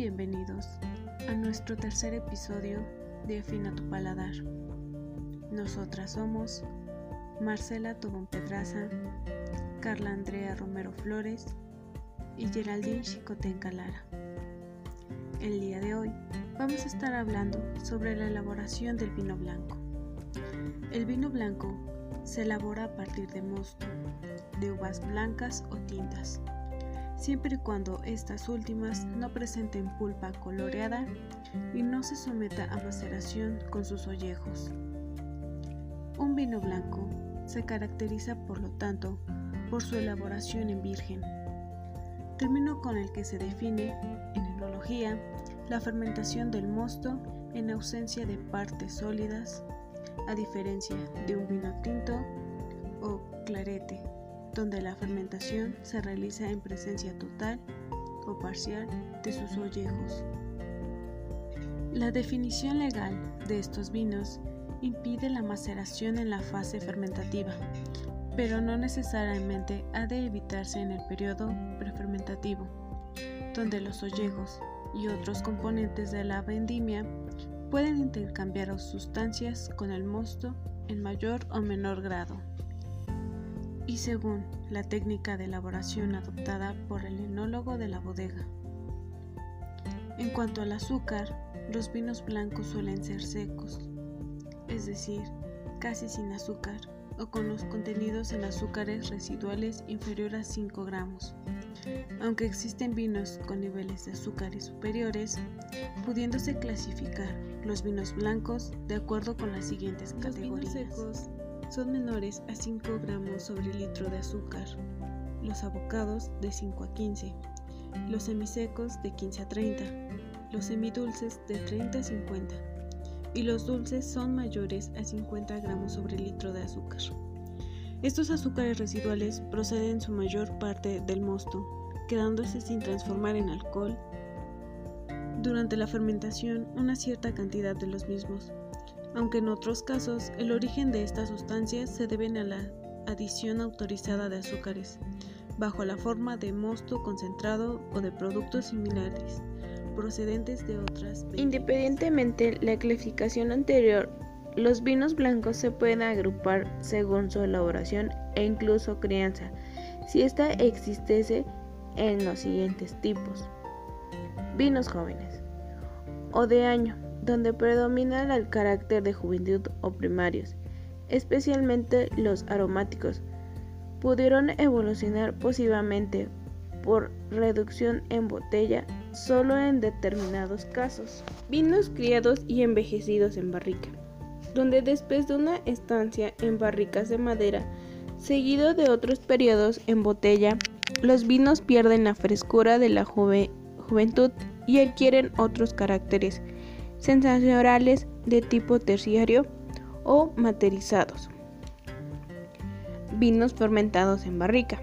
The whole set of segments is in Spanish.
bienvenidos a nuestro tercer episodio de Afina tu Paladar. Nosotras somos Marcela Tobón Pedraza, Carla Andrea Romero Flores y Geraldine Chicote Encalada. El día de hoy vamos a estar hablando sobre la elaboración del vino blanco. El vino blanco se elabora a partir de mosto, de uvas blancas o tintas, siempre y cuando estas últimas no presenten pulpa coloreada y no se someta a maceración con sus ollejos. Un vino blanco se caracteriza, por lo tanto, por su elaboración en virgen, término con el que se define, en enología, la fermentación del mosto en ausencia de partes sólidas, a diferencia de un vino tinto o clarete, donde la fermentación se realiza en presencia total o parcial de sus ollejos. La definición legal de estos vinos impide la maceración en la fase fermentativa, pero no necesariamente ha de evitarse en el periodo prefermentativo, donde los ollejos y otros componentes de la vendimia pueden intercambiar sustancias con el mosto en mayor o menor grado. Y según la técnica de elaboración adoptada por el enólogo de la bodega. En cuanto al azúcar, los vinos blancos suelen ser secos, es decir, casi sin azúcar o con los contenidos en azúcares residuales inferior a 5 gramos, aunque existen vinos con niveles de azúcares superiores, pudiéndose clasificar los vinos blancos de acuerdo con las siguientes categorías. Los vinos secos son menores a 5 gramos sobre litro de azúcar, los abocados de 5 a 15, los semisecos de 15 a 30, los semidulces de 30 a 50 y los dulces son mayores a 50 gramos sobre litro de azúcar. Estos azúcares residuales proceden en su mayor parte del mosto, quedándose sin transformar en alcohol durante la fermentación una cierta cantidad de los mismos, aunque en otros casos el origen de estas sustancias se deben a la adición autorizada de azúcares, bajo la forma de mosto concentrado o de productos similares, procedentes de otras bebidas. Independientemente de la clasificación anterior, los vinos blancos se pueden agrupar según su elaboración e incluso crianza, si ésta existiese en los siguientes tipos. Vinos jóvenes o de año, donde predomina el carácter de juventud o primarios, especialmente los aromáticos, pudieron evolucionar positivamente por reducción en botella solo en determinados casos. Vinos criados y envejecidos en barrica, donde después de una estancia en barricas de madera, seguido de otros periodos en botella, los vinos pierden la frescura de la juventud y adquieren otros caracteres sensacionales de tipo terciario o materizados. Vinos fermentados en barrica,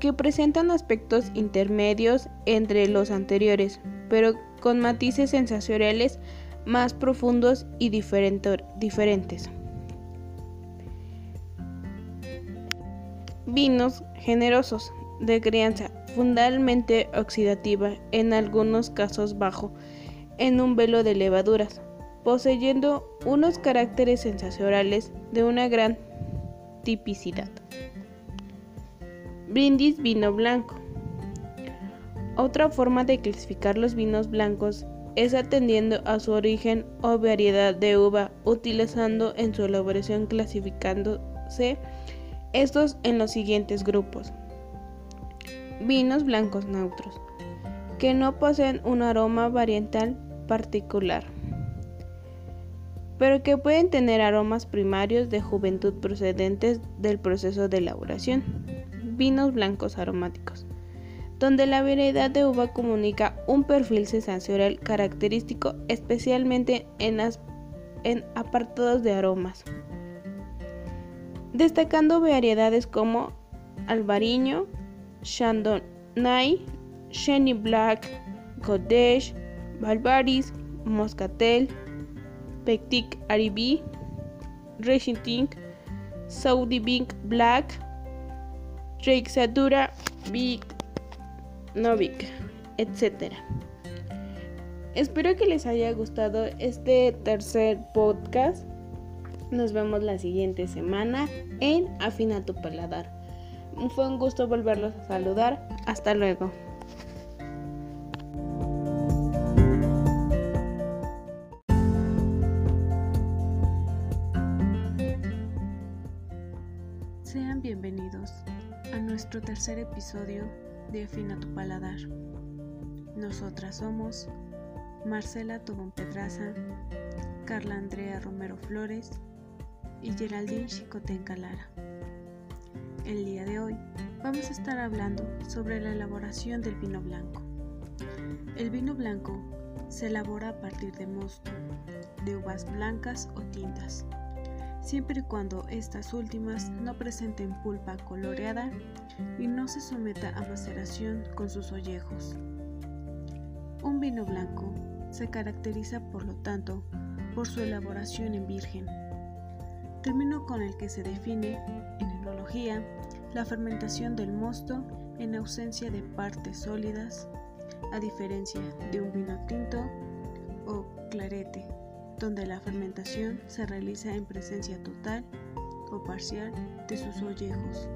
que presentan aspectos intermedios entre los anteriores, pero con matices sensoriales más profundos y diferentes. Vinos generosos, de crianza fundamentalmente oxidativa, en algunos casos bajo en un velo de levaduras, poseyendo unos caracteres sensoriales de una gran tipicidad. Brindis vino blanco. Otra forma de clasificar los vinos blancos es atendiendo a su origen o variedad de uva, utilizando en su elaboración clasificándose estos en los siguientes grupos. Vinos blancos neutros, que no poseen un aroma varietal particular, pero que pueden tener aromas primarios de juventud procedentes del proceso de elaboración. Vinos blancos aromáticos, donde la variedad de uva comunica un perfil sensorial característico, especialmente en apartados de aromas, destacando variedades como Albariño, Chardonnay, Chenin Blanc, Godello, Valvaris, Moscatel, Pectic Arib, Racing Tink, Saudi Bink Black, Treixadura, Big Novic, etc. Espero que les haya gustado este tercer podcast. Nos vemos la siguiente semana en Afina tu Paladar. Fue un gusto volverlos a saludar. Hasta luego. Sean bienvenidos a nuestro tercer episodio de Afina tu Paladar. Nosotras somos Marcela Tobón Pedraza, Carla Andrea Romero Flores y Geraldine Chicote Encalada. El día de hoy vamos a estar hablando sobre la elaboración del vino blanco. El vino blanco se elabora a partir de mosto, de uvas blancas o tintas, siempre y cuando estas últimas no presenten pulpa coloreada y no se someta a maceración con sus ollejos. Un vino blanco se caracteriza, por lo tanto, por su elaboración en virgen, término con el que se define, en enología, la fermentación del mosto en ausencia de partes sólidas, a diferencia de un vino tinto o clarete, donde la fermentación se realiza en presencia total o parcial de sus ollejos.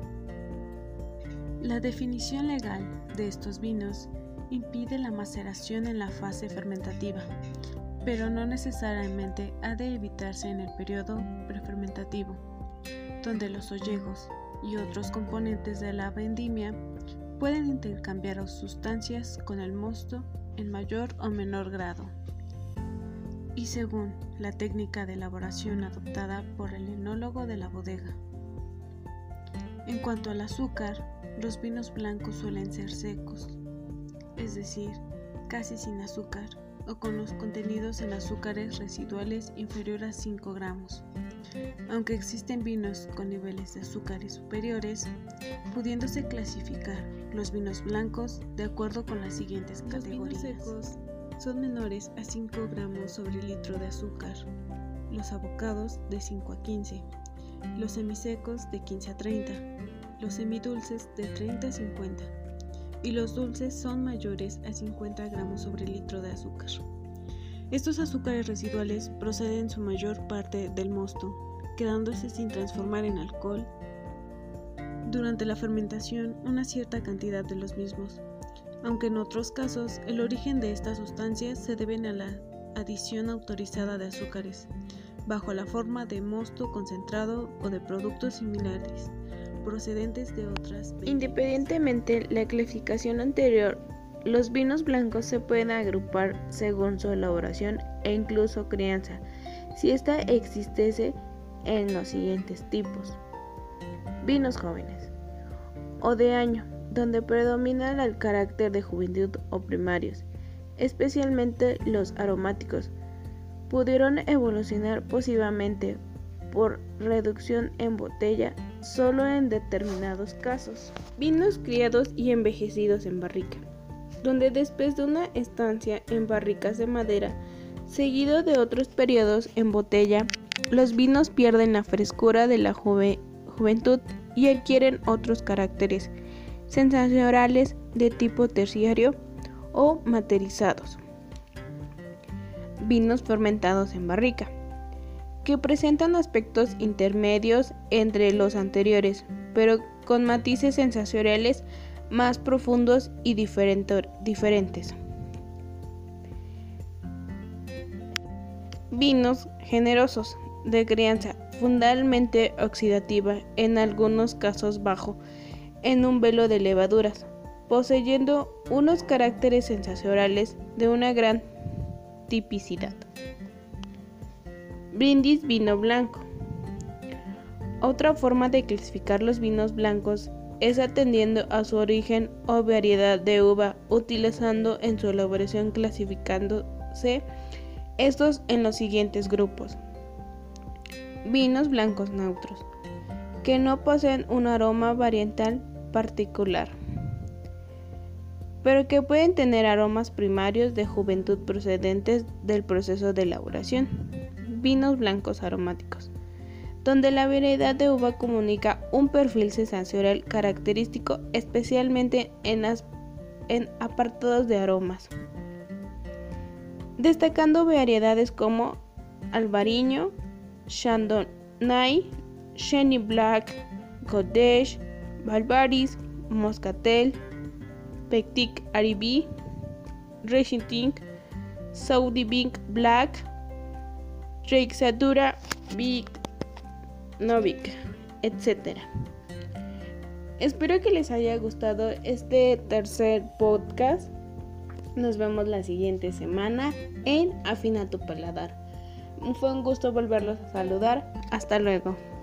La definición legal de estos vinos impide la maceración en la fase fermentativa, pero no necesariamente ha de evitarse en el periodo prefermentativo, donde los ollejos y otros componentes de la vendimia pueden intercambiar sustancias con el mosto en mayor o menor grado. Y según la técnica de elaboración adoptada por el enólogo de la bodega. En cuanto al azúcar, los vinos blancos suelen ser secos, es decir, casi sin azúcar o con los contenidos en azúcares residuales inferior a 5 gramos, aunque existen vinos con niveles de azúcares superiores, pudiéndose clasificar los vinos blancos de acuerdo con las siguientes categorías. Los vinos secos son menores a 5 gramos sobre litro de azúcar, los abocados de 5 a 15, los semisecos de 15 a 30, los semidulces de 30 a 50, y los dulces son mayores a 50 gramos sobre litro de azúcar. Estos azúcares residuales proceden en su mayor parte del mosto, quedándose sin transformar en alcohol durante la fermentación una cierta cantidad de los mismos, aunque en otros casos el origen de estas sustancias se deben a la adición autorizada de azúcares, bajo la forma de mosto concentrado o de productos similares, procedentes de otras bebidas. Independientemente de la clasificación anterior, los vinos blancos se pueden agrupar según su elaboración e incluso crianza, si ésta existiese, en los siguientes tipos: vinos jóvenes o de año, donde predomina el carácter de juventud, o primarios, especialmente los aromáticos, pudieron evolucionar positivamente por reducción en botella solo en determinados casos. Vinos criados y envejecidos en barrica, donde después de una estancia en barricas de madera, seguido de otros periodos en botella, los vinos pierden la frescura de la juventud y adquieren otros caracteres sensacionales de tipo terciario o materializados. Vinos fermentados en barrica, que presentan aspectos intermedios entre los anteriores, pero con matices sensoriales más profundos y diferentes. Vinos generosos, de crianza fundamentalmente oxidativa, en algunos casos bajo en un velo de levaduras, poseyendo unos caracteres sensoriales de una gran tipicidad. Brindis vino blanco. Otra forma de clasificar los vinos blancos es atendiendo a su origen o variedad de uva, utilizando en su elaboración, clasificándose estos en los siguientes grupos: vinos blancos neutros, que no poseen un aroma varietal particular, pero que pueden tener aromas primarios de juventud procedentes del proceso de elaboración. Vinos blancos aromáticos, donde la variedad de uva comunica un perfil sensorial característico, especialmente en apartados de aromas. destacando variedades como Albariño, Chardonnay, Chenin Blanc, Godello, Valvaris, Moscatel, Pectic Arib, Racing Tink, Saudi Bink Black, Treixadura, Big Novic, etc. Espero que les haya gustado este tercer podcast. Nos vemos la siguiente semana en Afina tu Paladar. Fue un gusto volverlos a saludar. Hasta luego.